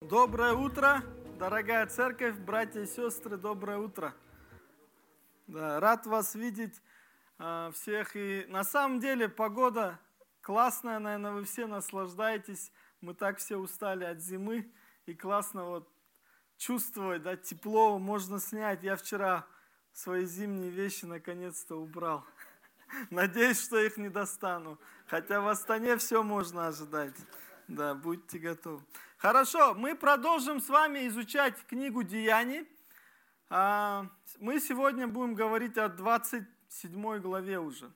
Доброе утро, дорогая церковь, братья и сестры, доброе утро. Да, рад вас видеть всех. И на самом деле погода классная, наверное, вы все наслаждаетесь. Мы так все устали от зимы, и классно вот чувствовать, да, тепло можно снять. Я вчера свои зимние вещи наконец-то убрал. Надеюсь, что их не достану, хотя в Астане все можно ожидать. Да, будьте готовы. Хорошо, мы продолжим с вами изучать книгу Деяний. Мы сегодня будем говорить о 27 главе уже.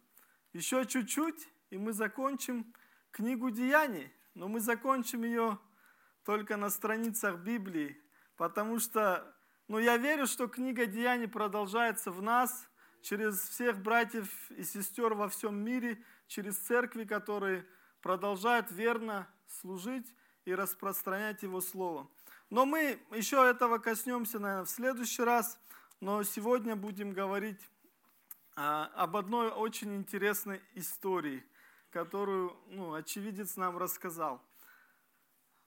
Еще чуть-чуть, и мы закончим книгу Деяний. Но мы закончим ее только на страницах Библии, потому что, я верю, что книга Деяний продолжается в нас, через всех братьев и сестер во всем мире, через церкви, которые продолжают верно служить и распространять Его Слово. Но мы еще этого коснемся, наверное, в следующий раз, но сегодня будем говорить об одной очень интересной истории, которую очевидец нам рассказал.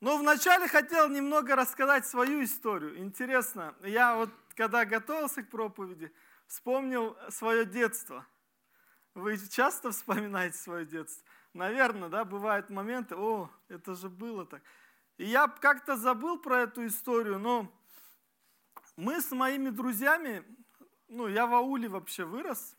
Но вначале хотел немного рассказать свою историю. Интересно, я вот когда готовился к проповеди, вспомнил свое детство. Вы часто вспоминаете свое детство? Наверное, да, бывают моменты, это же было так. И я как-то забыл про эту историю, но мы с моими друзьями, я в ауле вообще вырос,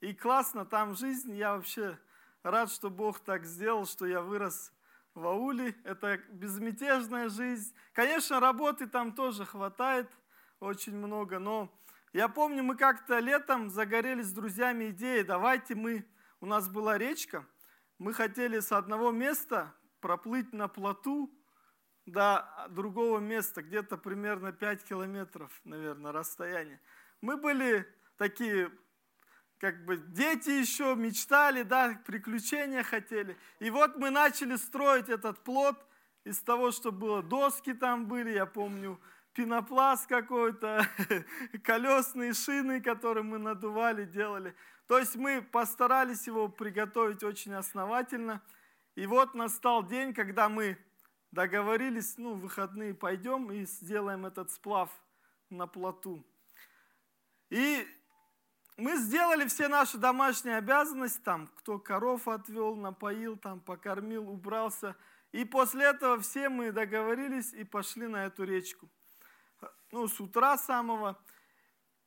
и классно там жизнь, я вообще рад, что Бог так сделал, что я вырос в ауле, это безмятежная жизнь. Конечно, работы там тоже хватает, очень много, но я помню, мы как-то летом загорелись с друзьями идеей, у нас была речка, мы хотели с одного места проплыть на плоту до другого места, где-то примерно 5 километров, наверное, расстояние. Мы были такие, как бы дети еще, мечтали, да, приключения хотели. И вот мы начали строить этот плот из того, что было, доски там были, я помню, пенопласт какой-то, колесные шины, которые мы надували, делали. То есть мы постарались его приготовить очень основательно. И вот настал день, когда мы договорились, в выходные пойдем и сделаем этот сплав на плоту. И мы сделали все наши домашние обязанности, там, кто коров отвел, напоил, там, покормил, убрался. И после этого все мы договорились и пошли на эту речку. С утра самого.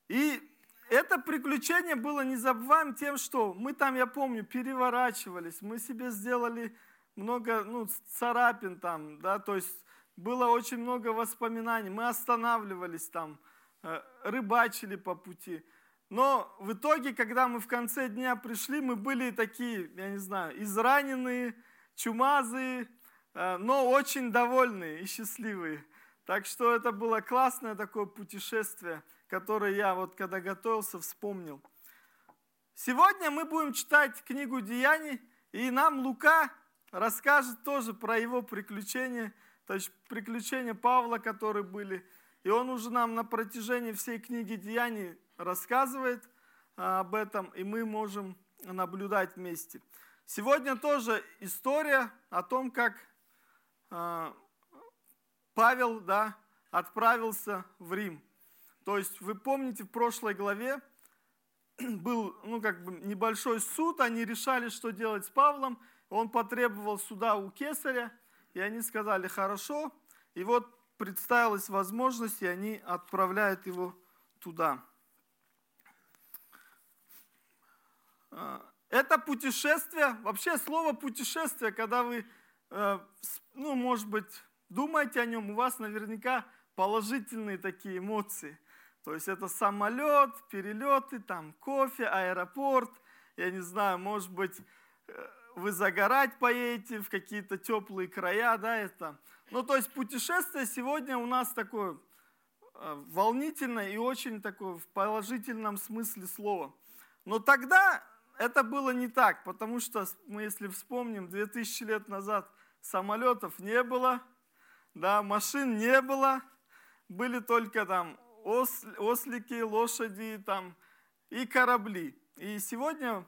И это приключение было незабываемым тем, что мы там, я помню, переворачивались, мы себе сделали много царапин там, да, то есть было очень много воспоминаний, мы останавливались там, рыбачили по пути. Но в итоге, когда мы в конце дня пришли, мы были такие, я не знаю, израненные, чумазые, но очень довольные и счастливые. Так что это было классное такое путешествие, которое я когда готовился, вспомнил. Сегодня мы будем читать книгу Деяний, и нам Лука расскажет тоже про его приключения, то есть приключения Павла, которые были. И он уже нам на протяжении всей книги Деяний рассказывает об этом, и мы можем наблюдать вместе. Сегодня тоже история о том, как Павел, да, отправился в Рим. То есть, вы помните, в прошлой главе был, небольшой суд, они решали, что делать с Павлом, он потребовал суда у Кесаря, и они сказали, хорошо, и вот представилась возможность, и они отправляют его туда. Это путешествие, вообще слово «путешествие», когда вы, может быть, думайте о нем, у вас наверняка положительные такие эмоции. То есть это самолет, перелеты, там кофе, аэропорт, я не знаю, может быть, вы загорать поедете в какие-то теплые края, да, это. То есть путешествие сегодня у нас такое волнительное и очень такое в положительном смысле слова. Но тогда это было не так, потому что мы, если вспомним, 2000 лет назад самолетов не было, да, машин не было, были только там ослики, лошади там, и корабли. И сегодня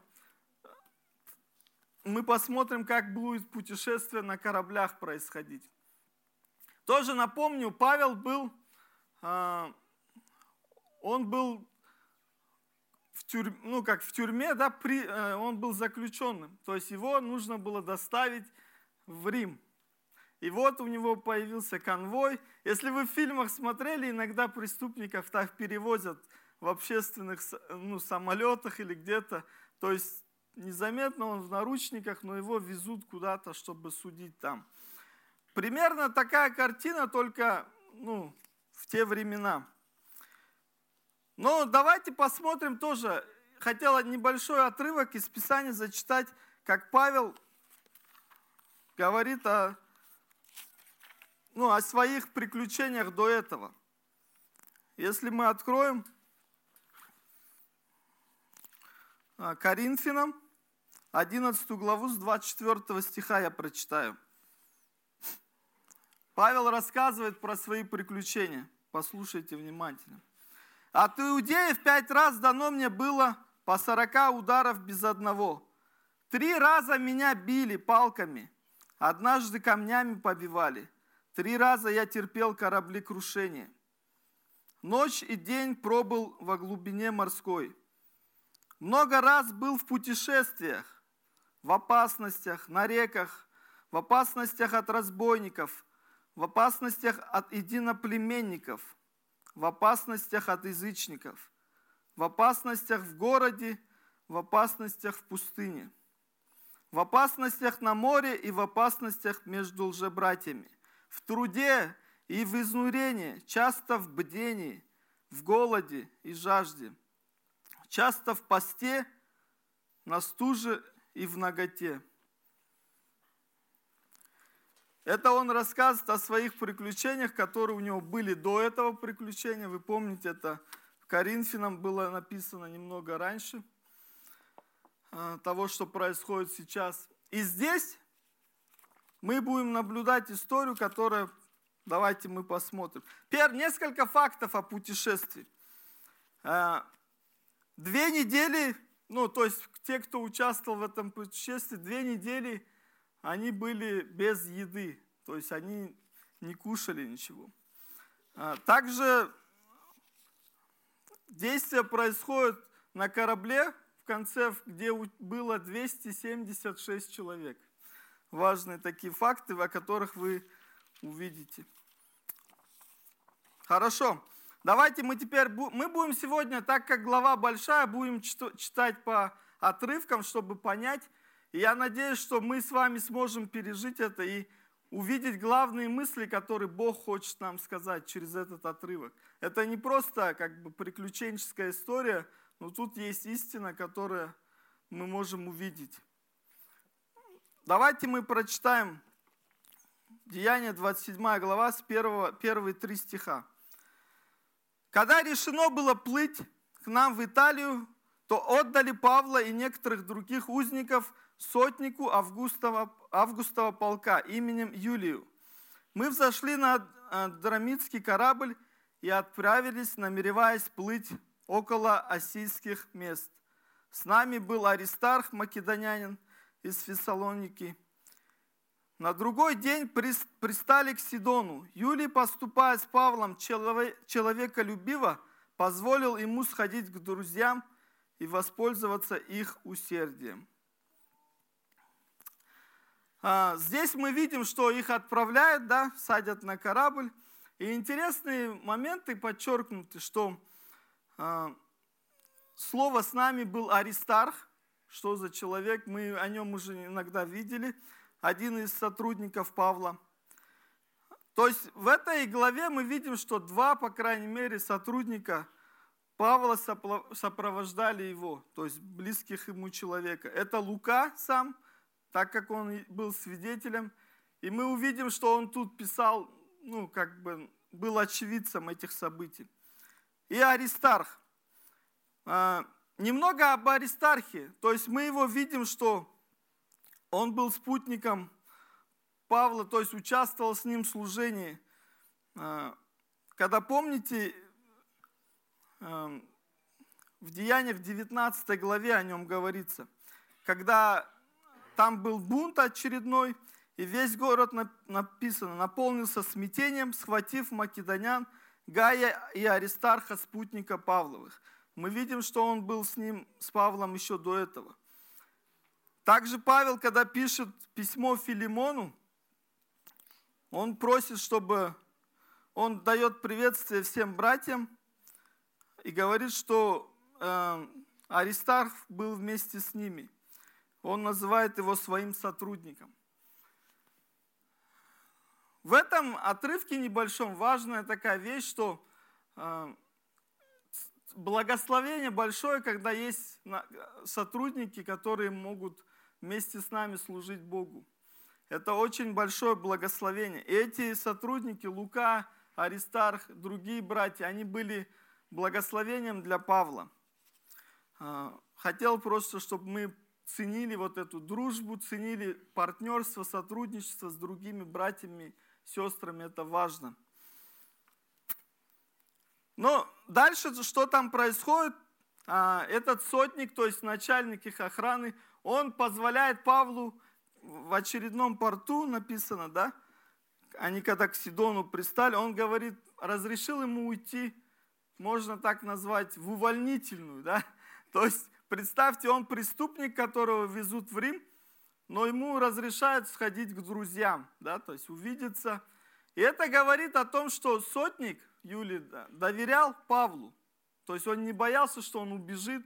мы посмотрим, как будет путешествие на кораблях происходить. Тоже напомню, Павел был, он был в тюрьме, ну как в тюрьме, да, он был заключенным. То есть его нужно было доставить в Рим. И вот у него появился конвой. Если вы в фильмах смотрели, иногда преступников так перевозят в общественных самолетах или где-то. То есть незаметно он в наручниках, но его везут куда-то, чтобы судить там. Примерно такая картина, только в те времена. Но давайте посмотрим тоже. Хотел небольшой отрывок из Писания зачитать, как Павел говорит о своих приключениях до этого. Если мы откроем Коринфянам, 11 главу с 24 стиха я прочитаю. Павел рассказывает про свои приключения. Послушайте внимательно. «От иудеев 5 раз дано мне было по 40 ударов без одного. 3 раза меня били палками, однажды камнями побивали. 3 раза я терпел кораблекрушение. Ночь и день пробыл во глубине морской. Много раз был в путешествиях, в опасностях, на реках, в опасностях от разбойников, в опасностях от единоплеменников, в опасностях от язычников, в опасностях в городе, в опасностях в пустыне, в опасностях на море и в опасностях между лжебратьями, в труде и в изнурении, часто в бдении, в голоде и жажде, часто в посте, на стуже и в наготе». Это он рассказывает о своих приключениях, которые у него были до этого приключения. Вы помните, это Коринфянам было написано немного раньше того, что происходит сейчас. И здесь мы будем наблюдать историю, которая... Давайте мы посмотрим. Несколько фактов о путешествии. 2 недели, то есть те, кто участвовал в этом путешествии, 2 недели они были без еды, то есть они не кушали ничего. Также действие происходит на корабле в конце, где было 276 человек. Важные такие факты, о которых вы увидите. Хорошо. Давайте мы будем сегодня, так как глава большая, будем читать по отрывкам, чтобы понять. И я надеюсь, что мы с вами сможем пережить это и увидеть главные мысли, которые Бог хочет нам сказать через этот отрывок. Это не просто приключенческая история, но тут есть истина, которую мы можем увидеть. Давайте мы прочитаем Деяния 27 глава с первые 3 стиха. «Когда решено было плыть к нам в Италию, то отдали Павла и некоторых других узников сотнику Августова полка именем Юлию. Мы взошли на драмитский корабль и отправились, намереваясь плыть около ассийских мест. С нами был Аристарх, македонянин из Фессалоники. На другой день пристали к Сидону. Юлий, поступая с Павлом человеколюбиво, позволил ему сходить к друзьям и воспользоваться их усердием». Здесь мы видим, что их отправляют, садят на корабль. И интересные моменты подчеркнуты, что слово «с нами» был Аристарх. Что за человек? Мы о нем уже иногда видели. Один из сотрудников Павла. То есть в этой главе мы видим, что 2, по крайней мере, сотрудника Павла сопровождали его, то есть близких ему человека. Это Лука сам, так как он был свидетелем. И мы увидим, что он тут писал, был очевидцем этих событий. И Аристарх. Немного об Аристархе. То есть мы его видим, что он был спутником Павла, то есть участвовал с ним в служении. Когда, помните, в Деяниях 19 главе о нем говорится, когда там был бунт очередной, И весь город, написано, наполнился смятением, схватив македонян Гая и Аристарха, спутника Павловых. Мы видим, что он был с ним, с Павлом, еще до этого. Также Павел, когда пишет письмо Филимону, он просит, чтобы он дает приветствие всем братьям и говорит, что Аристарх был вместе с ними. Он называет его своим сотрудником. В этом отрывке небольшом важная такая вещь, что благословение большое, когда есть сотрудники, которые могут вместе с нами служить Богу. Это очень большое благословение. И эти сотрудники, Лука, Аристарх, другие братья, они были благословением для Павла. Хотел просто, чтобы мы ценили вот эту дружбу, ценили партнерство, сотрудничество с другими братьями, сестрами. Это важно. Но дальше, что там происходит, этот сотник, то есть начальник их охраны, он позволяет Павлу в очередном порту, написано, да, они когда к Сидону пристали, он говорит, разрешил ему уйти, можно так назвать, в увольнительную, да, то есть представьте, он преступник, которого везут в Рим, но ему разрешают сходить к друзьям, да, то есть увидеться. И это говорит о том, что сотник Юлий доверял Павлу, то есть он не боялся, что он убежит,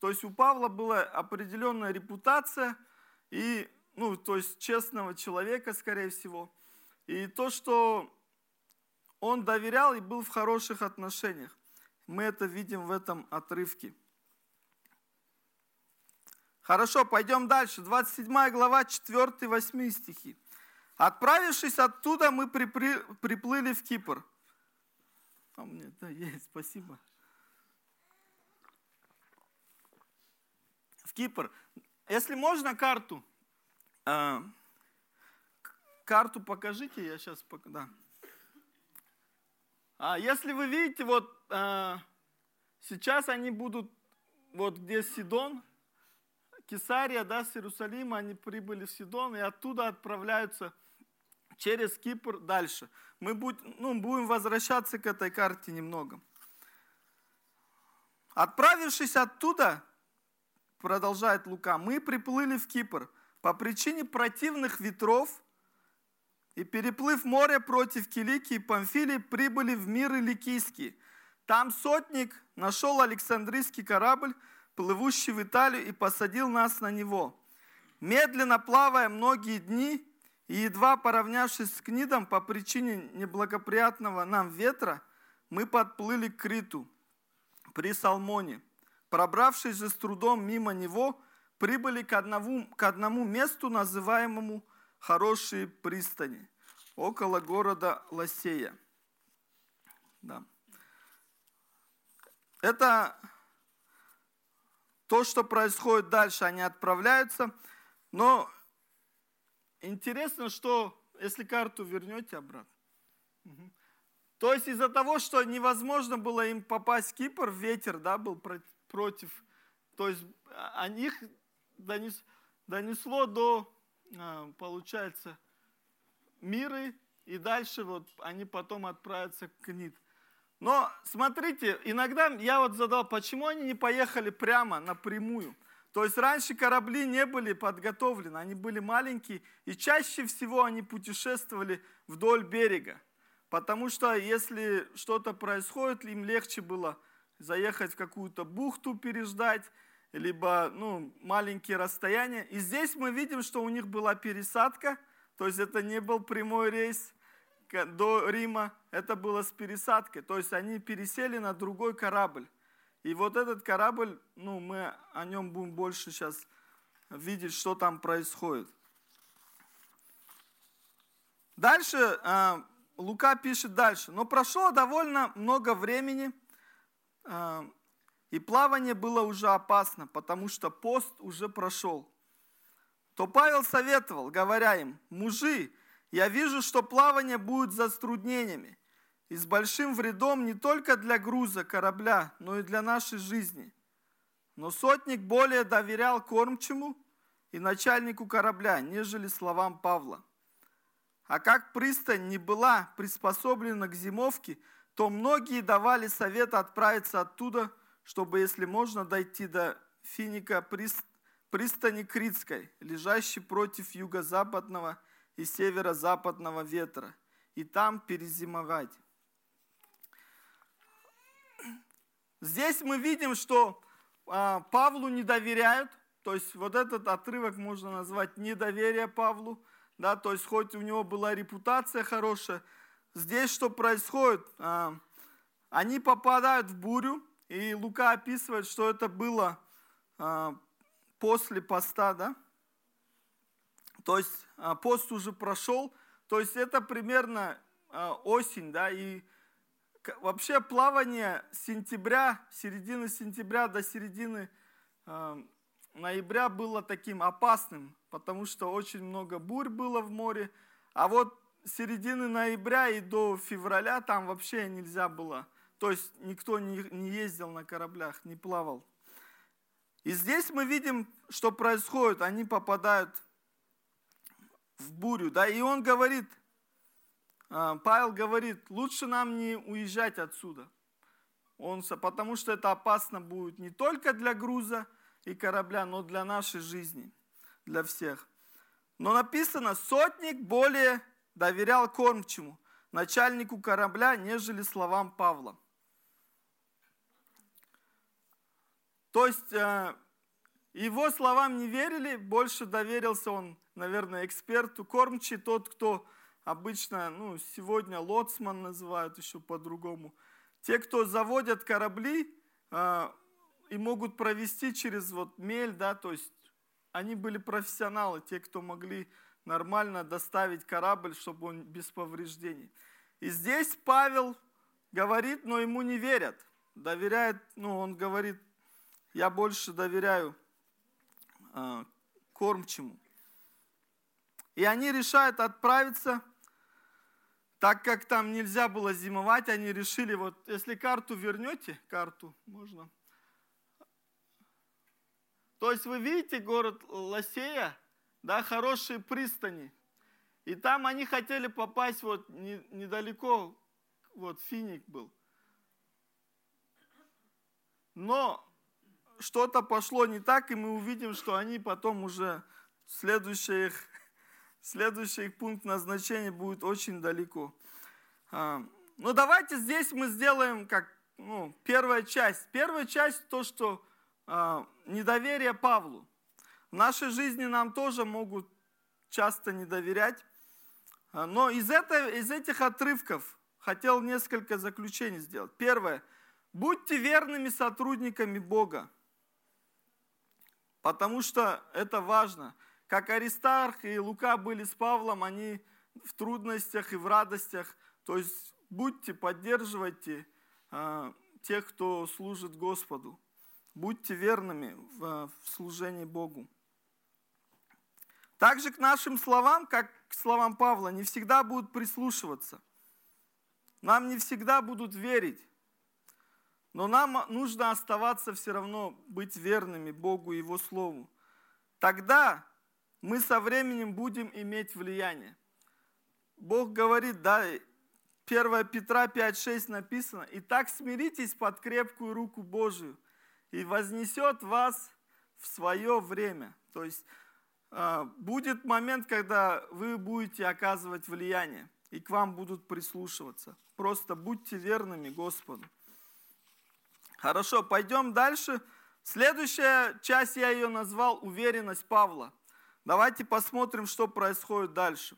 то есть у Павла была определенная репутация и, то есть честного человека, скорее всего, и то, что он доверял и был в хороших отношениях. Мы это видим в этом отрывке. Хорошо, пойдем дальше. 27 глава, 4-8 стихи. «Отправившись оттуда, мы приплыли в Кипр». А мне, да, есть, спасибо. В Кипр. Если можно, карту. Карту покажите, я сейчас покажу. Да. Если вы видите, вот сейчас они будут, вот где Сидон, Кесария, да, с Иерусалима, они прибыли в Сидон и оттуда отправляются через Кипр дальше. Мы будем возвращаться к этой карте немного. «Отправившись оттуда, — продолжает Лука, — мы приплыли в Кипр по причине противных ветров и, переплыв море против Киликии и Памфилии, прибыли в Миры Ликийские. Там сотник нашел Александрийский корабль, плывущий в Италию, и посадил нас на него. Медленно плавая многие дни и едва поравнявшись с Книдом по причине неблагоприятного нам ветра, мы подплыли к Криту при Салмоне. Пробравшись же с трудом мимо него, прибыли к одному месту, называемому Хорошие пристани, около города Ласея». Да. Это то, что происходит дальше, они отправляются. Но интересно, что, если карту вернете обратно, то есть из-за того, что невозможно было им попасть в Кипр, ветер, да, был против, то есть о них донесло до, получается, Миры, и дальше вот они потом отправятся к Книд. Но смотрите, иногда я вот задал, почему они не поехали прямо напрямую. То есть раньше корабли не были подготовлены, они были маленькие, и чаще всего они путешествовали вдоль берега. Потому что если что-то происходит, им легче было заехать в какую-то бухту, переждать, либо маленькие расстояния. И здесь мы видим, что у них была пересадка, то есть это не был прямой рейс до Рима, это было с пересадкой. То есть они пересели на другой корабль. И вот этот корабль, мы о нем будем больше сейчас видеть, что там происходит. Дальше, Лука пишет дальше. «Но прошло довольно много времени, и плавание было уже опасно, потому что пост уже прошел. То Павел советовал, говоря им: мужи, я вижу, что плавание будет с затруднениями и с большим вредом не только для груза корабля, но и для нашей жизни. Но сотник более доверял кормчему и начальнику корабля, нежели словам Павла. А как пристань не была приспособлена к зимовке, то многие давали совет отправиться оттуда, чтобы, если можно, дойти до Финика, пристани Критской, лежащей против юго-западного и северо-западного ветра, и там перезимовать. Здесь мы видим, что Павлу не доверяют, то есть вот этот отрывок можно назвать недоверие Павлу, да, то есть хоть у него была репутация хорошая, здесь что происходит? Они попадают в бурю, и Лука описывает, что это было после поста, да? То есть пост уже прошел, то есть это примерно осень, да, и вообще плавание с сентября, середины сентября до середины ноября было таким опасным, потому что очень много бурь было в море, а вот с середины ноября и до февраля там вообще нельзя было, то есть никто не ездил на кораблях, не плавал. И здесь мы видим, что происходит, они попадают в бурю, да, и он говорит, Павел говорит, лучше нам не уезжать отсюда, потому что это опасно будет не только для груза и корабля, но для нашей жизни, для всех. Но написано, сотник более доверял кормчему, начальнику корабля, нежели словам Павла. То есть его словам не верили, больше доверился он, наверное, эксперту. Кормчий тот, кто обычно, сегодня лоцман называют еще по-другому. Те, кто заводят корабли и могут провести через мель, да, то есть они были профессионалы, те, кто могли нормально доставить корабль, чтобы он без повреждений. И здесь Павел говорит, но ему не верят. Доверяет, он говорит, я больше доверяю кормчему. И они решают отправиться, так как там нельзя было зимовать, они решили, если карту вернете, можно. То есть вы видите город Ласея, да, хорошие пристани. И там они хотели попасть недалеко, Финик был. Но что-то пошло не так, и мы увидим, что они потом уже, следующий их пункт назначения будет очень далеко. Но давайте здесь мы сделаем первая часть. Первая часть то, что недоверие Павлу. В нашей жизни нам тоже могут часто не доверять. Но из этих отрывков хотел несколько заключений сделать. Первое. Будьте верными сотрудниками Бога. Потому что это важно. Как Аристарх и Лука были с Павлом, они в трудностях и в радостях. То есть поддерживайте тех, кто служит Господу. Будьте верными в служении Богу. Также к нашим словам, как к словам Павла, не всегда будут прислушиваться. Нам не всегда будут верить. Но нам нужно оставаться все равно, быть верными Богу и Его Слову. Тогда мы со временем будем иметь влияние. Бог говорит, 1 Петра 5:6 написано, «Итак смиритесь под крепкую руку Божию, и вознесет вас в свое время». То есть будет момент, когда вы будете оказывать влияние, и к вам будут прислушиваться. Просто будьте верными Господу. Хорошо, пойдем дальше. Следующая часть, я ее назвал «Уверенность Павла». Давайте посмотрим, что происходит дальше.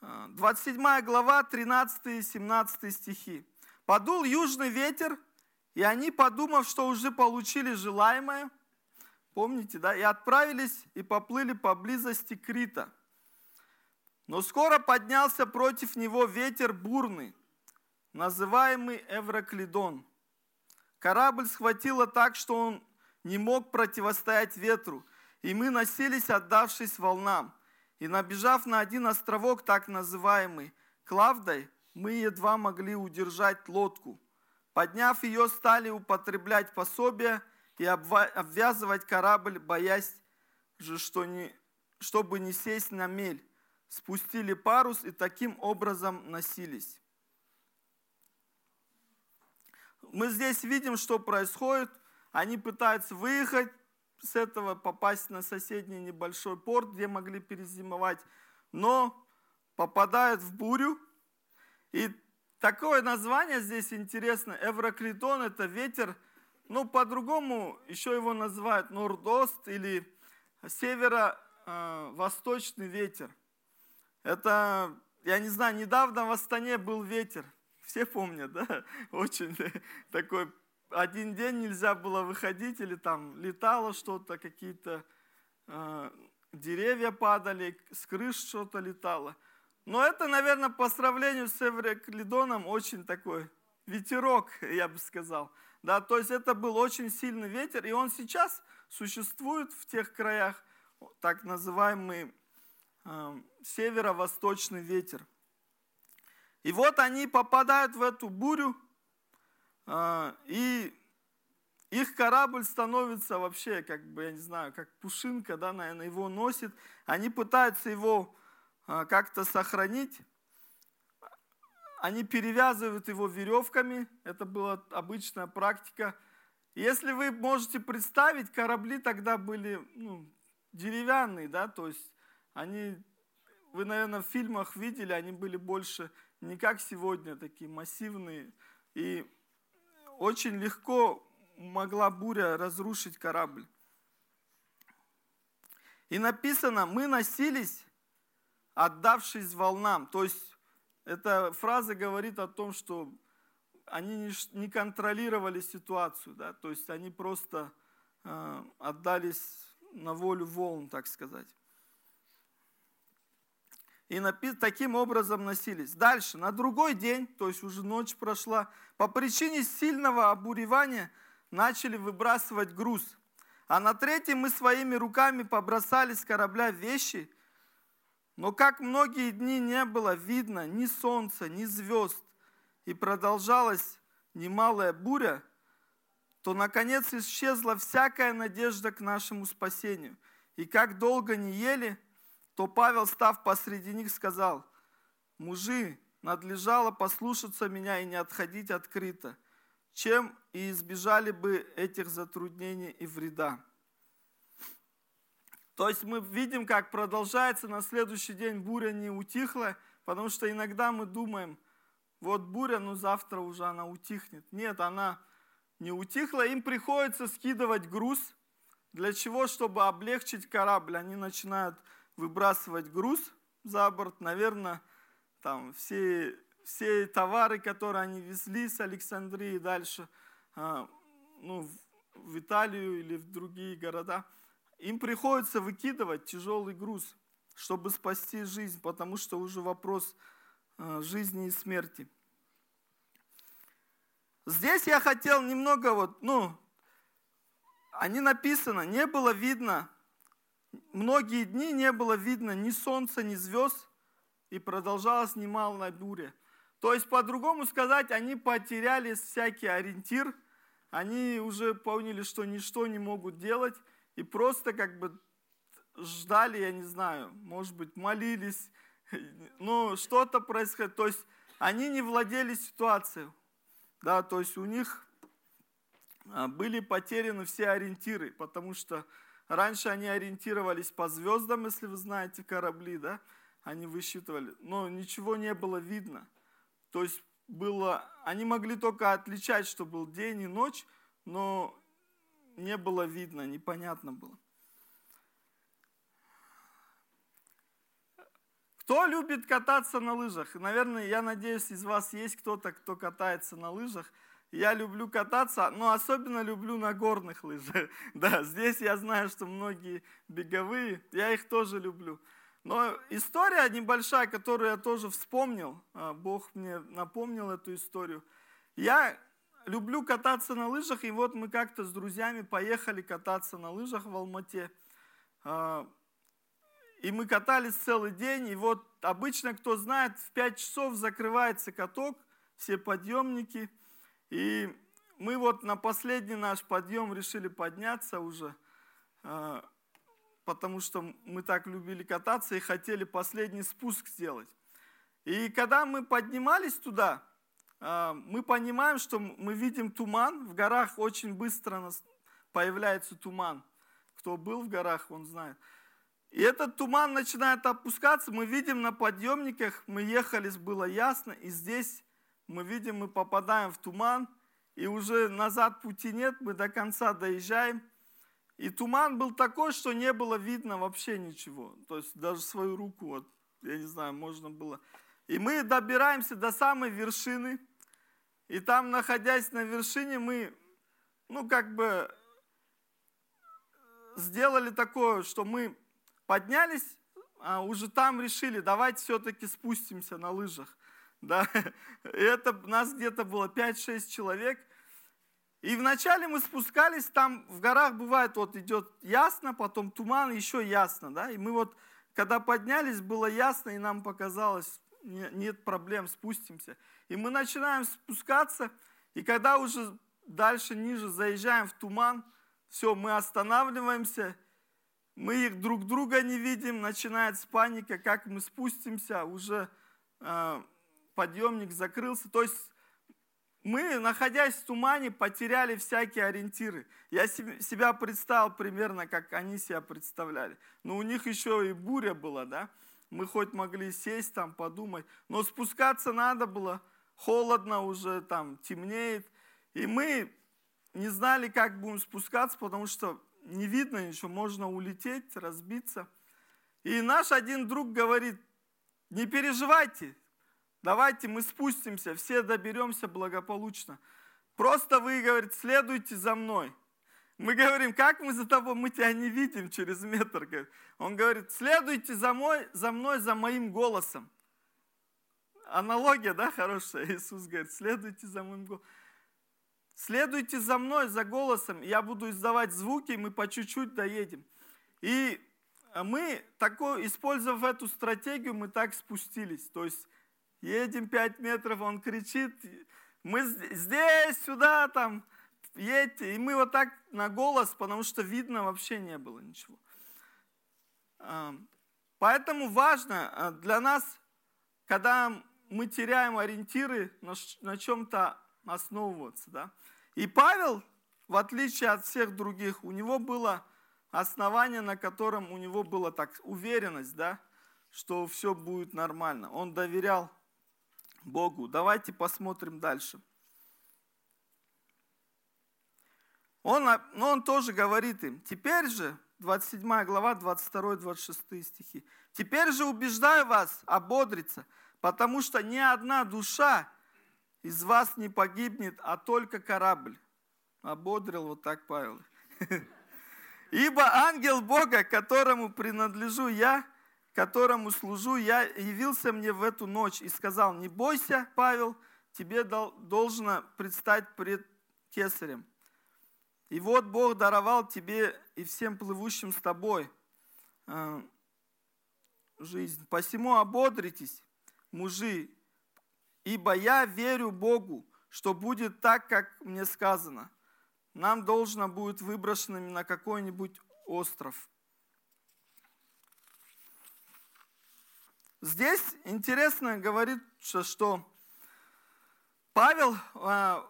27 глава, 13 и 17 стихи. «Подул южный ветер, и они, подумав, что уже получили желаемое, помните, да, и отправились и поплыли поблизости Крита. Но скоро поднялся против него ветер бурный, называемый Эвроклидон. Корабль схватило так, что он не мог противостоять ветру, и мы носились, отдавшись волнам. И набежав на один островок, так называемый Клавдай, мы едва могли удержать лодку. Подняв ее, стали употреблять пособия и обвязывать корабль, боясь же, чтобы не сесть на мель. спустили парус и таким образом носились. Мы здесь видим, что происходит. Они пытаются выехать с этого, попасть на соседний небольшой порт, где могли перезимовать, но попадают в бурю. И такое название здесь интересно. Эвроклидон – это ветер. Ну, по-другому еще его называют нордост или северо-восточный ветер. Это, я не знаю, недавно в Астане был ветер. Все помнят, да? Очень такой... Один день нельзя было выходить, или там летало что-то, какие-то деревья падали, с крыш что-то летало. Но это, наверное, по сравнению с Эвроклидоном очень такой ветерок, я бы сказал. Да, то есть это был очень сильный ветер, и он сейчас существует в тех краях, так называемый северо-восточный ветер. И вот они попадают в эту бурю, и их корабль становится вообще, как бы, я не знаю, как пушинка, да, наверное, его носит. Они пытаются его как-то сохранить. Они перевязывают его веревками. Это была обычная практика. Если вы можете представить, корабли тогда были деревянные, да, то есть они, вы, наверное, в фильмах видели, они были больше не как сегодня, такие массивные. И очень легко могла буря разрушить корабль. И написано, мы носились, отдавшись волнам. То есть эта фраза говорит о том, что они не контролировали ситуацию, да? То есть они просто отдались на волю волн, так сказать. И таким образом носились. Дальше, на другой день, то есть уже ночь прошла, по причине сильного обуревания начали выбрасывать груз. А на третий мы своими руками побросали с корабля вещи, но как многие дни не было видно ни солнца, ни звезд, и продолжалась немалая буря, то, наконец, исчезла всякая надежда к нашему спасению. И как долго не ели, то Павел, став посреди них, сказал: «Мужи, надлежало послушаться меня и не отходить открыто, чем и избежали бы этих затруднений и вреда». То есть мы видим, как продолжается, на следующий день буря не утихла, потому что иногда мы думаем, вот буря, ну завтра уже она утихнет. Нет, она не утихла, им приходится скидывать груз. Для чего? Чтобы облегчить корабль. Они начинают выбрасывать груз за борт, наверное, там все товары, которые они везли с Александрии дальше, в Италию или в другие города, им приходится выкидывать тяжелый груз, чтобы спасти жизнь, потому что уже вопрос жизни и смерти. Здесь я хотел немного они написаны, не было видно. Многие дни не было видно ни солнца, ни звезд, и продолжалась немалая буря. То есть, по-другому сказать, они потеряли всякий ориентир, они уже поняли, что ничто не могут делать, и просто как бы ждали, я не знаю, может быть, молились, что-то происходит. То есть, они не владели ситуацией, да, то есть у них были потеряны все ориентиры, потому что раньше они ориентировались по звездам, если вы знаете корабли, да, они высчитывали, но ничего не было видно. То есть они могли только отличать, что был день и ночь, но не было видно, непонятно было. Кто любит кататься на лыжах? Наверное, я надеюсь, из вас есть кто-то, кто катается на лыжах. Я люблю кататься, но особенно люблю на горных лыжах. Да, здесь я знаю, что многие беговые, я их тоже люблю. Но история небольшая, которую я тоже вспомнил, Бог мне напомнил эту историю. Я люблю кататься на лыжах, и вот мы как-то с друзьями поехали кататься на лыжах в Алмате. И мы катались целый день, и вот обычно, кто знает, в 5 часов закрывается каток, все подъемники. И мы вот на последний наш подъем решили подняться уже. потому что мы так любили кататься и хотели последний спуск сделать. И когда мы поднимались туда, мы понимаем, что мы видим туман. В горах очень быстро появляется туман. Кто был в горах, он знает. И этот туман начинает опускаться. Мы видим на подъемниках, мы ехали, было ясно. И здесь мы видим, мы попадаем в туман. И уже назад пути нет, мы до конца доезжаем. И туман был такой, что не было видно вообще ничего. То есть даже свою руку, вот, я не знаю, можно было. И мы добираемся до самой вершины. И там, находясь на вершине, мы, сделали такое, что мы поднялись, а уже там решили, давайте все-таки спустимся на лыжах. Да? Это нас где-то было 5-6 человек. И вначале мы спускались, там в горах бывает, вот идет ясно, потом туман, еще ясно. Да? И мы вот, когда поднялись, было ясно, и нам показалось, нет проблем, спустимся. И мы начинаем спускаться, и когда уже дальше, ниже заезжаем в туман, все, мы останавливаемся, мы их друг друга не видим, начинается паника, как мы спустимся, уже подъемник закрылся. То есть мы, находясь в тумане, потеряли всякие ориентиры. Я себя представил примерно, как они себя представляли. Но у них еще и буря была, да? Мы хоть могли сесть там, подумать, но спускаться надо было, холодно уже, там темнеет. И мы не знали, как будем спускаться, потому что не видно ничего, можно улететь, разбиться. И наш один друг говорит, не переживайте, давайте мы спустимся, все доберемся благополучно. Просто вы, говорит, следуйте за мной. Мы говорим, как мы за тобой, мы тебя не видим через метр. Он говорит, следуйте за мной, за моим голосом. Аналогия, да, хорошая? Иисус говорит, следуйте за моим голосом. Следуйте за мной, за голосом, я буду издавать звуки, и мы по чуть-чуть доедем. И мы, использовав эту стратегию, мы так спустились. То есть едем 5 метров, он кричит, мы здесь, сюда, там, едьте. И мы вот так на голос, потому что видно вообще не было ничего. Поэтому важно для нас, когда мы теряем ориентиры на чем-то, основываться, да? И Павел, в отличие от всех других, у него было основание, на котором у него была уверенность, да, что все будет нормально. Он доверял Богу. Давайте посмотрим дальше. Он тоже говорит им, теперь же, 27 глава, 22-26 стихи, «Теперь же убеждаю вас ободриться, потому что ни одна душа из вас не погибнет, а только корабль». Ободрил вот так Павел. «Ибо ангел Бога, которому принадлежу я, которому служу я, явился мне в эту ночь и сказал, не бойся, Павел, тебе должно предстать пред Кесарем. И вот Бог даровал тебе и всем плывущим с тобой жизнь. Посему ободритесь, мужи, ибо я верю Богу, что будет так, как мне сказано. Нам должно будет выброшенными на какой-нибудь остров». Здесь интересно говорится, что Павел,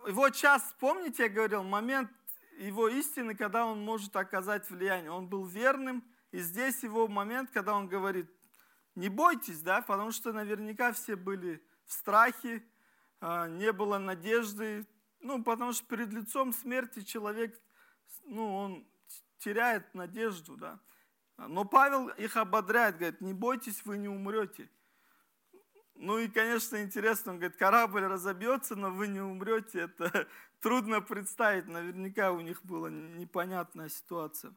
его час, помните, я говорил, момент его истины, когда он может оказать влияние. Он был верным, и здесь его момент, когда он говорит, не бойтесь, да, потому что наверняка все были в страхе, не было надежды, потому что перед лицом смерти человек, он теряет надежду, да. Но Павел их ободряет, говорит, не бойтесь, вы не умрете. И, конечно, интересно, он говорит, корабль разобьется, но вы не умрете, это трудно представить, наверняка у них была непонятная ситуация.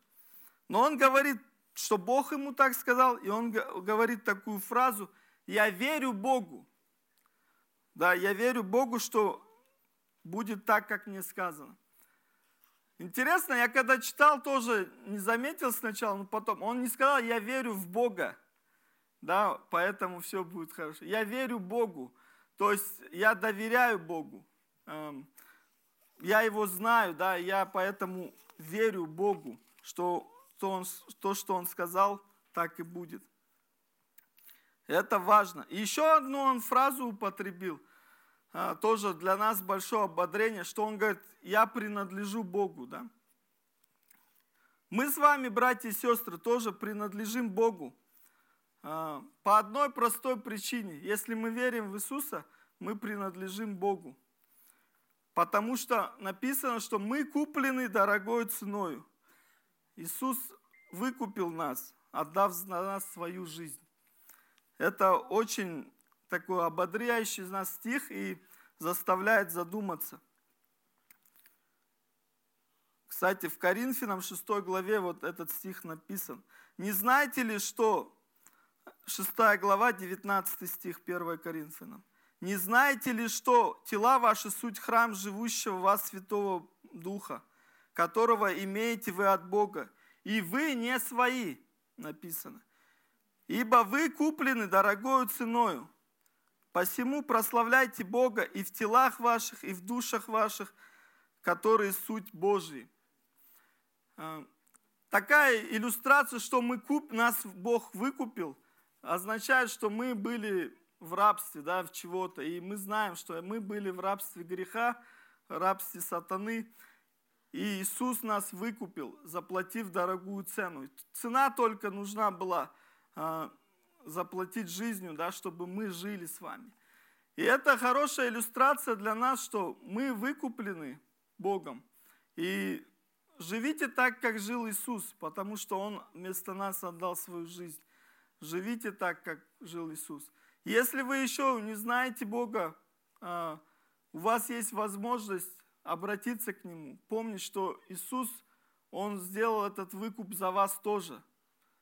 Но он говорит, что Бог ему так сказал, и он говорит такую фразу, «Я верю Богу». Да, я верю Богу, что будет так, как мне сказано. Интересно, я когда читал, тоже не заметил сначала, но потом. Он не сказал, я верю в Бога, да, поэтому все будет хорошо. Я верю Богу, то есть я доверяю Богу. Я его знаю, да, я поэтому верю Богу, что что он сказал, так и будет. Это важно. И еще одну он фразу употребил, тоже для нас большое ободрение, что он говорит: я принадлежу Богу. Да? Мы с вами, братья и сестры, тоже принадлежим Богу. По одной простой причине. Если мы верим в Иисуса, мы принадлежим Богу. Потому что написано, что мы куплены дорогой ценой. Иисус выкупил нас, отдав за нас свою жизнь. Это очень такой ободряющий нас стих и заставляет задуматься. Кстати, в Коринфянам 6 главе вот этот стих написан. Не знаете ли, что... 6 глава, 19 стих 1 Коринфянам. «Не знаете ли, что тела ваши суть храм живущего в вас Святого Духа, которого имеете вы от Бога, и вы не свои», написано, «ибо вы куплены дорогою ценою. Посему прославляйте Бога и в телах ваших, и в душах ваших, которые суть Божьи». Такая иллюстрация, что нас Бог выкупил, означает, что мы были в рабстве, да, в чего-то. И мы знаем, что мы были в рабстве греха, в рабстве сатаны. И Иисус нас выкупил, заплатив дорогую цену. Цена только нужна была заплатить жизнью, да, чтобы мы жили с вами. И это хорошая иллюстрация для нас, что мы выкуплены Богом. И живите так, как жил Иисус, потому что Он вместо нас отдал свою жизнь. Живите так, как жил Иисус. Если вы еще не знаете Бога, у вас есть возможность обратиться к Нему. Помните, что Иисус, Он сделал этот выкуп за вас тоже.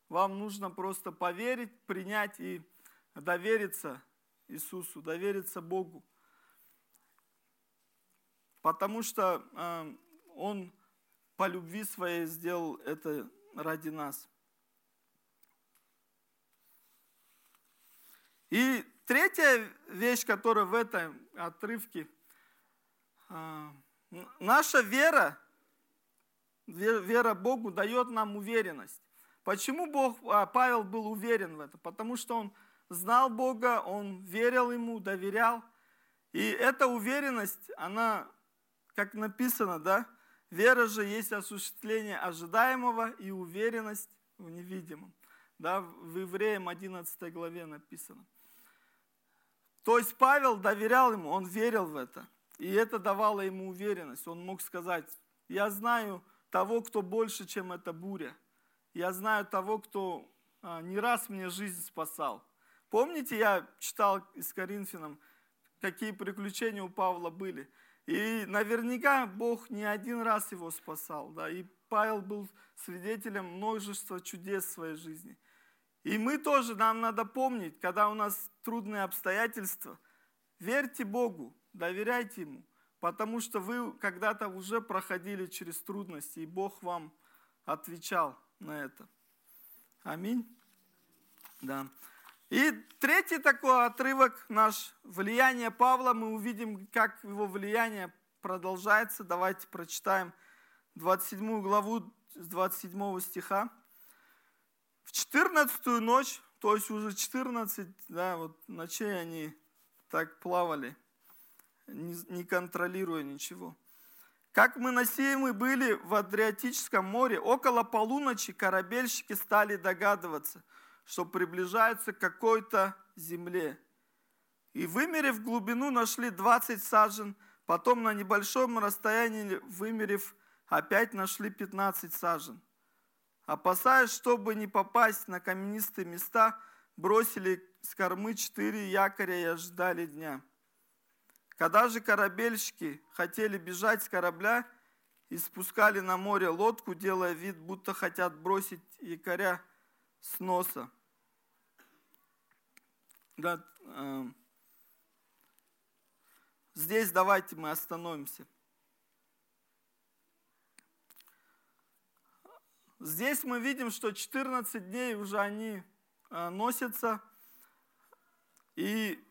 Вам нужно просто поверить, принять и довериться Иисусу, довериться Богу. Потому что Он по любви своей сделал это ради нас. И третья вещь, которая в этом отрывке, наша вера Богу дает нам уверенность. Почему Павел был уверен в этом? Потому что он знал Бога, он верил Ему, доверял. И эта уверенность, она, как написано, да, вера же есть осуществление ожидаемого и уверенность в невидимом. Да, в Евреям 11 главе написано. То есть Павел доверял Ему, он верил в это. И это давало ему уверенность. Он мог сказать: я знаю того, кто больше, чем эта буря. Я знаю того, кто не раз мне жизнь спасал. Помните, я читал из Коринфянам, какие приключения у Павла были. И наверняка Бог не один раз его спасал. Да? И Павел был свидетелем множества чудес в своей жизни. И мы тоже, нам надо помнить, когда у нас трудные обстоятельства, верьте Богу, доверяйте Ему, потому что вы когда-то уже проходили через трудности, и Бог вам отвечал на это. Аминь. Да. И третий такой отрывок наш, влияние Павла, мы увидим, как его влияние продолжается. Давайте прочитаем 27 главу с 27 стиха. В 14-ю ночь, то есть уже 14 ночей они так плавали, не контролируя ничего. Как мы насеемы были в Адриатическом море, около полуночи корабельщики стали догадываться, что приближаются к какой-то земле. И, вымерив глубину, нашли 20 сажен, потом на небольшом расстоянии, вымерив, опять нашли 15 сажен. Опасаясь, чтобы не попасть на каменистые места, бросили с кормы 4 якоря и ожидали дня. Когда же корабельщики хотели бежать с корабля и спускали на море лодку, делая вид, будто хотят бросить якоря с носа. Да, здесь давайте мы остановимся. Здесь мы видим, что 14 дней уже они носятся, и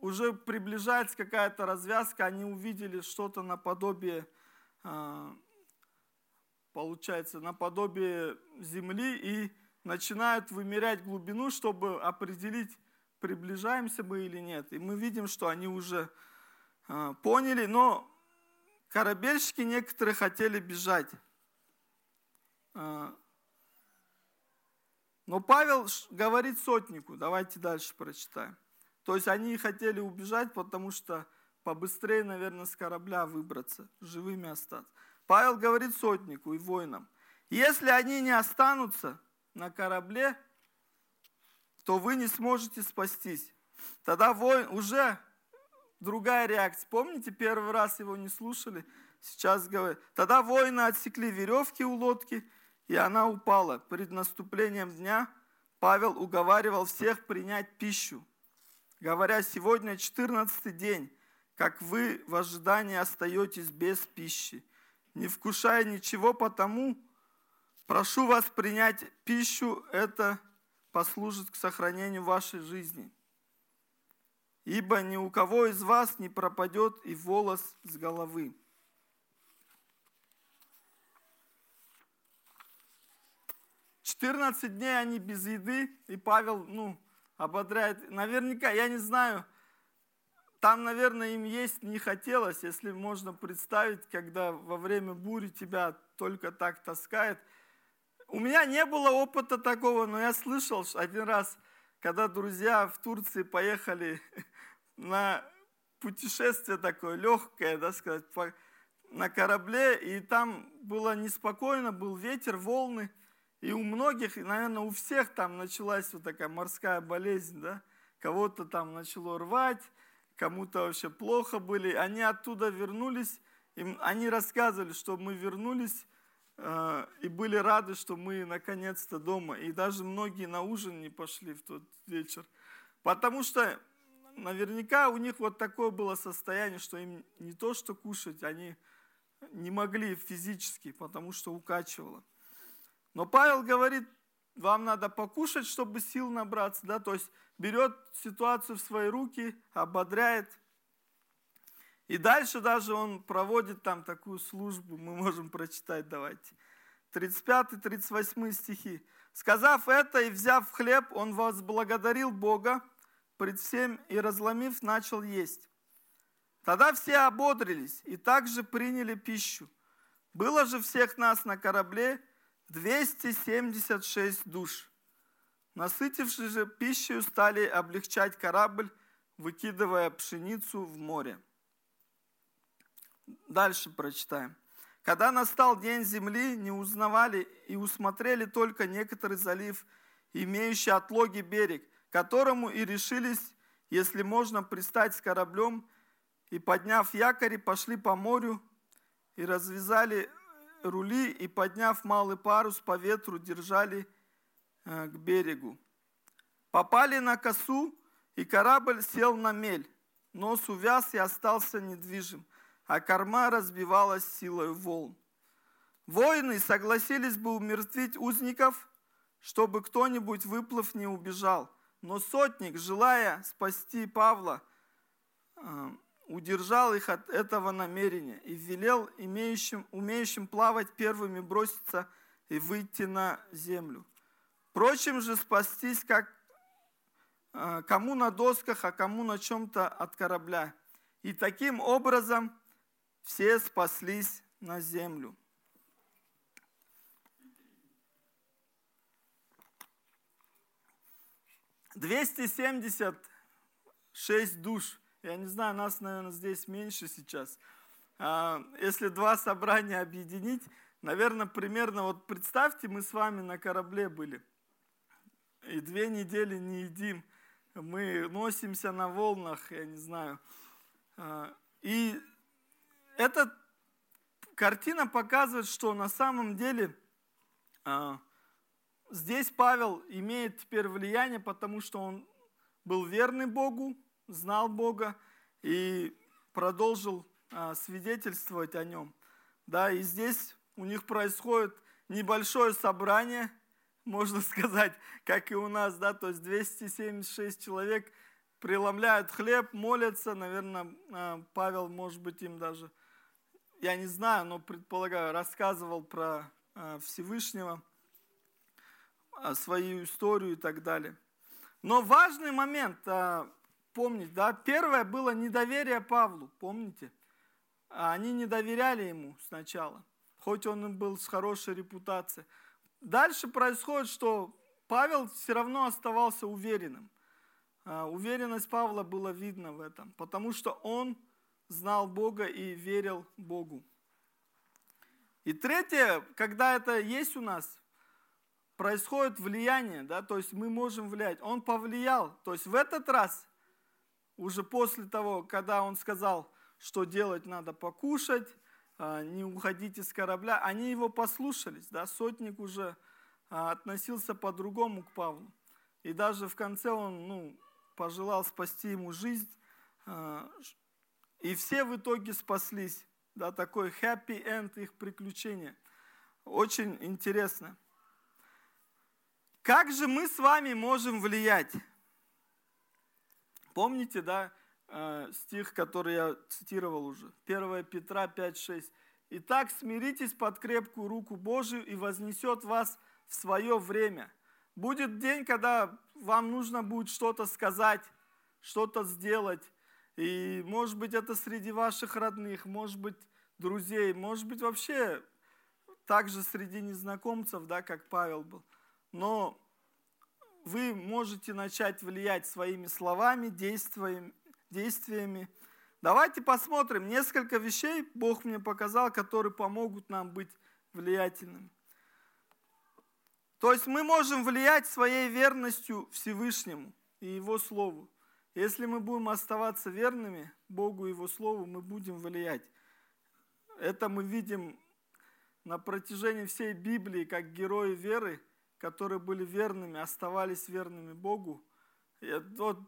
уже приближается какая-то развязка, они увидели что-то наподобие получается, наподобие земли и начинают вымерять глубину, чтобы определить, приближаемся мы или нет. И мы видим, что они уже поняли, но корабельщики некоторые хотели бежать. Но Павел говорит сотнику, давайте дальше прочитаем. То есть они хотели убежать, потому что побыстрее, наверное, с корабля выбраться, живыми остаться. Павел говорит сотнику и воинам, если они не останутся на корабле, то вы не сможете спастись. Тогда воин уже другая реакция. Помните, первый раз его не слушали, сейчас говорит. Тогда воины отсекли веревки у лодки, и она упала. Перед наступлением дня Павел уговаривал всех принять пищу, говоря, сегодня 14-й день, как вы в ожидании остаетесь без пищи, не вкушая ничего, потому прошу вас принять пищу, это послужит к сохранению вашей жизни. Ибо ни у кого из вас не пропадет и волос с головы. «14 дней они без еды», и Павел, ободряет. Наверняка, я не знаю, там, наверное, им есть не хотелось, если можно представить, когда во время бури тебя только так таскает. У меня не было опыта такого, но я слышал, что один раз, когда друзья в Турции поехали на путешествие такое легкое, на корабле, и там было неспокойно, был ветер, волны, и у многих, и, наверное, у всех там началась вот такая морская болезнь, да? Кого-то там начало рвать, кому-то вообще плохо были. Они оттуда вернулись, и они рассказывали, что мы вернулись, и были рады, что мы наконец-то дома. И даже многие на ужин не пошли в тот вечер. Потому что наверняка у них вот такое было состояние, что им не то, что кушать, они не могли физически, потому что укачивало. Но Павел говорит, вам надо покушать, чтобы сил набраться. Да? То есть берет ситуацию в свои руки, ободряет. И дальше даже он проводит там такую службу, мы можем прочитать, давайте. 35-38 стихи. «Сказав это и взяв хлеб, он возблагодарил Бога пред всем и, разломив, начал есть. Тогда все ободрились и также приняли пищу. Было же всех нас на корабле 276 душ. Насытившись же пищей, стали облегчать корабль, выкидывая пшеницу в море». Дальше прочитаем. «Когда настал день земли, не узнавали и усмотрели только некоторый залив, имеющий отлоги берег, которому и решились, если можно, пристать с кораблем, и, подняв якори, пошли по морю, и развязали рули, и, подняв малый парус, по ветру держали к берегу. Попали на косу, и корабль сел на мель, нос увяз и остался недвижим, а корма разбивалась силой волн. Воины согласились бы умертвить узников, чтобы кто-нибудь, выплыв, не убежал. Но сотник, желая спасти Павла, удержал их от этого намерения и велел умеющим плавать первыми броситься и выйти на землю. Впрочем же спастись, кому на досках, а кому на чем-то от корабля. И таким образом все спаслись на землю». — 276 душ. Я не знаю, нас, наверное, здесь меньше сейчас. Если два собрания объединить, наверное, примерно, вот представьте, мы с вами на корабле были, и 2 недели не едим. Мы носимся на волнах, я не знаю. И эта картина показывает, что на самом деле здесь Павел имеет теперь влияние, потому что он был верный Богу, знал Бога и продолжил свидетельствовать о Нем. Да, и здесь у них происходит небольшое собрание, можно сказать, как и у нас, да, то есть 276 человек преломляют хлеб, молятся, наверное, Павел, может быть, им даже, я не знаю, но предполагаю, рассказывал про Всевышнего, свою историю и так далее. Но важный момент помнить, да, первое было недоверие Павлу, помните? Они не доверяли ему сначала, хоть он и был с хорошей репутацией. Дальше происходит, что Павел все равно оставался уверенным. Уверенность Павла была видна в этом, потому что он знал Бога и верил Богу. И третье, когда это есть у нас, происходит влияние, да, то есть мы можем влиять. Он повлиял, то есть в этот раз, уже после того, когда он сказал, что делать надо покушать, не уходите с корабля, они его послушались, да, сотник уже относился по-другому к Павлу. И даже в конце он, пожелал спасти ему жизнь, и все в итоге спаслись. Да, такой happy end их приключения. Очень интересно. Как же мы с вами можем влиять? Помните, да, стих, который я цитировал уже? 1 Петра 5:6. «Итак, смиритесь под крепкую руку Божию и вознесет вас в свое время». Будет день, когда вам нужно будет что-то сказать, что-то сделать. И, может быть, это среди ваших родных, может быть, друзей, может быть, вообще также среди незнакомцев, да, как Павел был. Но вы можете начать влиять своими словами, действиями. Давайте посмотрим. Несколько вещей Бог мне показал, которые помогут нам быть влиятельными. То есть мы можем влиять своей верностью Всевышнему и Его Слову. Если мы будем оставаться верными Богу и Его Слову, мы будем влиять. Это мы видим на протяжении всей Библии, как герои веры, которые были верными, оставались верными Богу. Это вот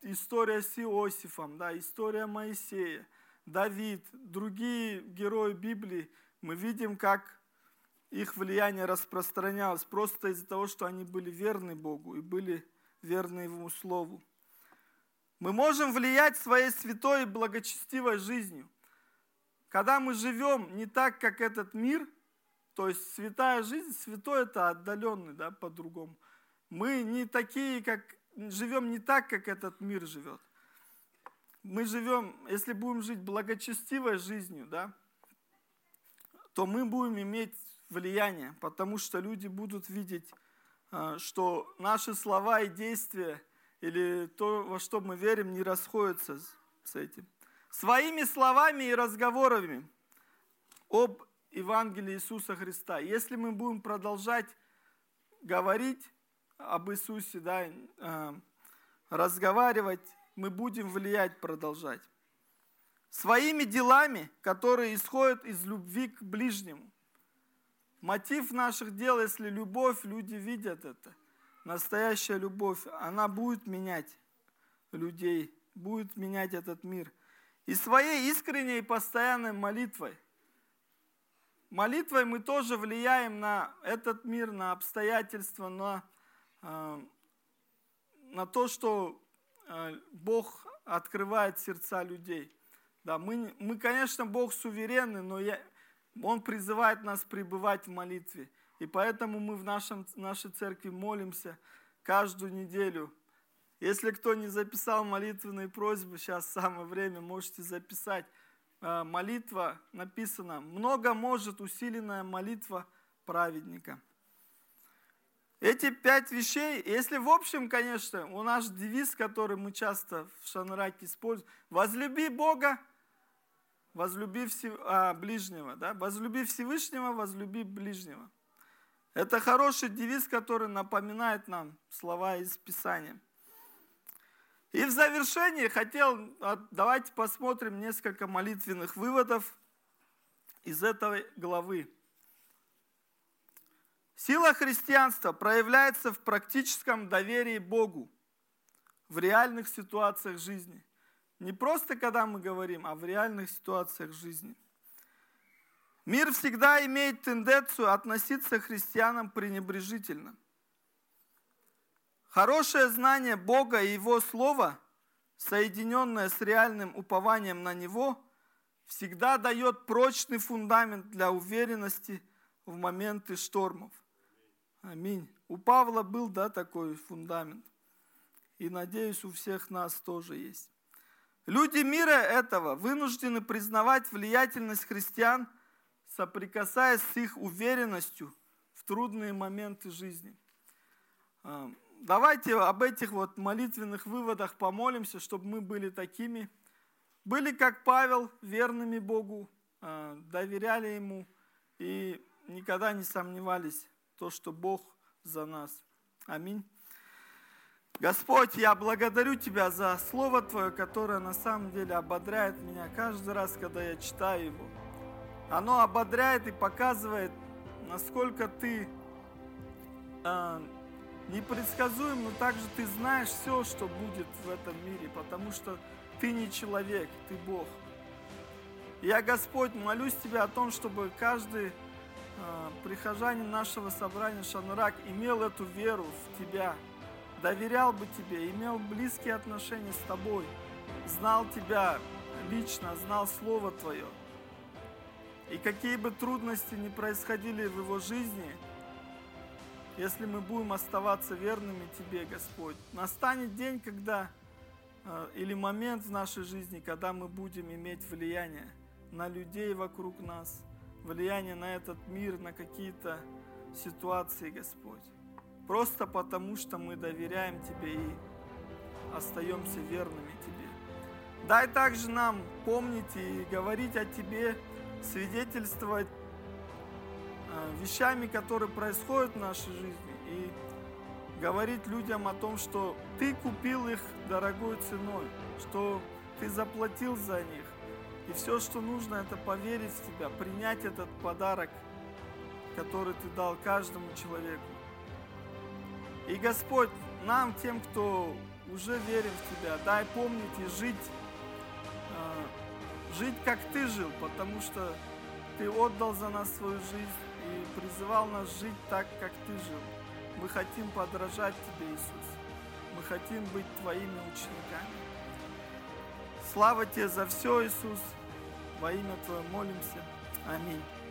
история с Иосифом, да, история Моисея, Давид, другие герои Библии. Мы видим, как их влияние распространялось просто из-за того, что они были верны Богу и были верны Его Слову. Мы можем влиять своей святой и благочестивой жизнью. Когда мы живем не так, как этот мир, то есть святая жизнь, святой – это отдаленный, да, по-другому. Мы не такие, как живем не так, как этот мир живет. Мы живем, если будем жить благочестивой жизнью, да, то мы будем иметь влияние, потому что люди будут видеть, что наши слова и действия или то, во что мы верим, не расходятся с этим. Своими словами и разговорами об Евангелии Иисуса Христа. Если мы будем продолжать говорить об Иисусе, да, разговаривать, мы будем влиять, продолжать. Своими делами, которые исходят из любви к ближнему. Мотив наших дел, если любовь, люди видят это. Настоящая любовь, она будет менять людей, будет менять этот мир. И своей искренней и постоянной молитвой. Молитвой мы тоже влияем на этот мир, на обстоятельства, на то, что Бог открывает сердца людей. Да, мы, конечно, Бог суверенный, но Он призывает нас пребывать в молитве. И поэтому мы в нашей церкви молимся каждую неделю. Если кто не записал молитвенные просьбы, сейчас самое время, можете записать. Молитва написана. Много может усиленная молитва праведника. Эти 5 вещей, если в общем, конечно, у нас девиз, который мы часто в Шанраке используем. Возлюби Бога, возлюби ближнего. Да? Возлюби Всевышнего, возлюби ближнего. Это хороший девиз, который напоминает нам слова из Писания. И в завершении давайте посмотрим несколько молитвенных выводов из этой главы. Сила христианства проявляется в практическом доверии Богу в реальных ситуациях жизни. Не просто когда мы говорим, а в реальных ситуациях жизни. Мир всегда имеет тенденцию относиться к христианам пренебрежительно. Хорошее знание Бога и Его Слова, соединенное с реальным упованием на Него, всегда дает прочный фундамент для уверенности в моменты штормов. Аминь. У Павла был, да, такой фундамент. И, надеюсь, у всех нас тоже есть. Люди мира этого вынуждены признавать влиятельность христиан, соприкасаясь с их уверенностью в трудные моменты жизни. Давайте об этих вот молитвенных выводах помолимся, чтобы мы были такими. Были, как Павел, верными Богу, доверяли Ему и никогда не сомневались в том, что Бог за нас. Аминь. Господь, я благодарю Тебя за Слово Твое, которое на самом деле ободряет меня каждый раз, когда я читаю его. Оно ободряет и показывает, насколько Ты непредсказуем, но также Ты знаешь все, что будет в этом мире, потому что Ты не человек, Ты Бог. Я, Господь, молюсь Тебя о том, чтобы каждый прихожанин нашего собрания Шанурак имел эту веру в Тебя, доверял бы Тебе, имел близкие отношения с Тобой, знал Тебя лично, знал Слово Твое. И какие бы трудности ни происходили в его жизни, если мы будем оставаться верными Тебе, Господь, настанет день, когда, или момент в нашей жизни, когда мы будем иметь влияние на людей вокруг нас, влияние на этот мир, на какие-то ситуации, Господь. Просто потому, что мы доверяем Тебе и остаемся верными Тебе. Дай также нам помнить и говорить о Тебе, свидетельствовать вещами, которые происходят в нашей жизни, и говорить людям о том, что Ты купил их дорогой ценой, что Ты заплатил за них. И все, что нужно, это поверить в Тебя, принять этот подарок, который Ты дал каждому человеку. И, Господь, нам, тем, кто уже верит в Тебя, дай помнить и жить, как Ты жил, потому что Ты отдал за нас свою жизнь и призывал нас жить так, как Ты жил. Мы хотим подражать Тебе, Иисус. Мы хотим быть Твоими учениками. Слава Тебе за все, Иисус. Во имя Твое молимся. Аминь.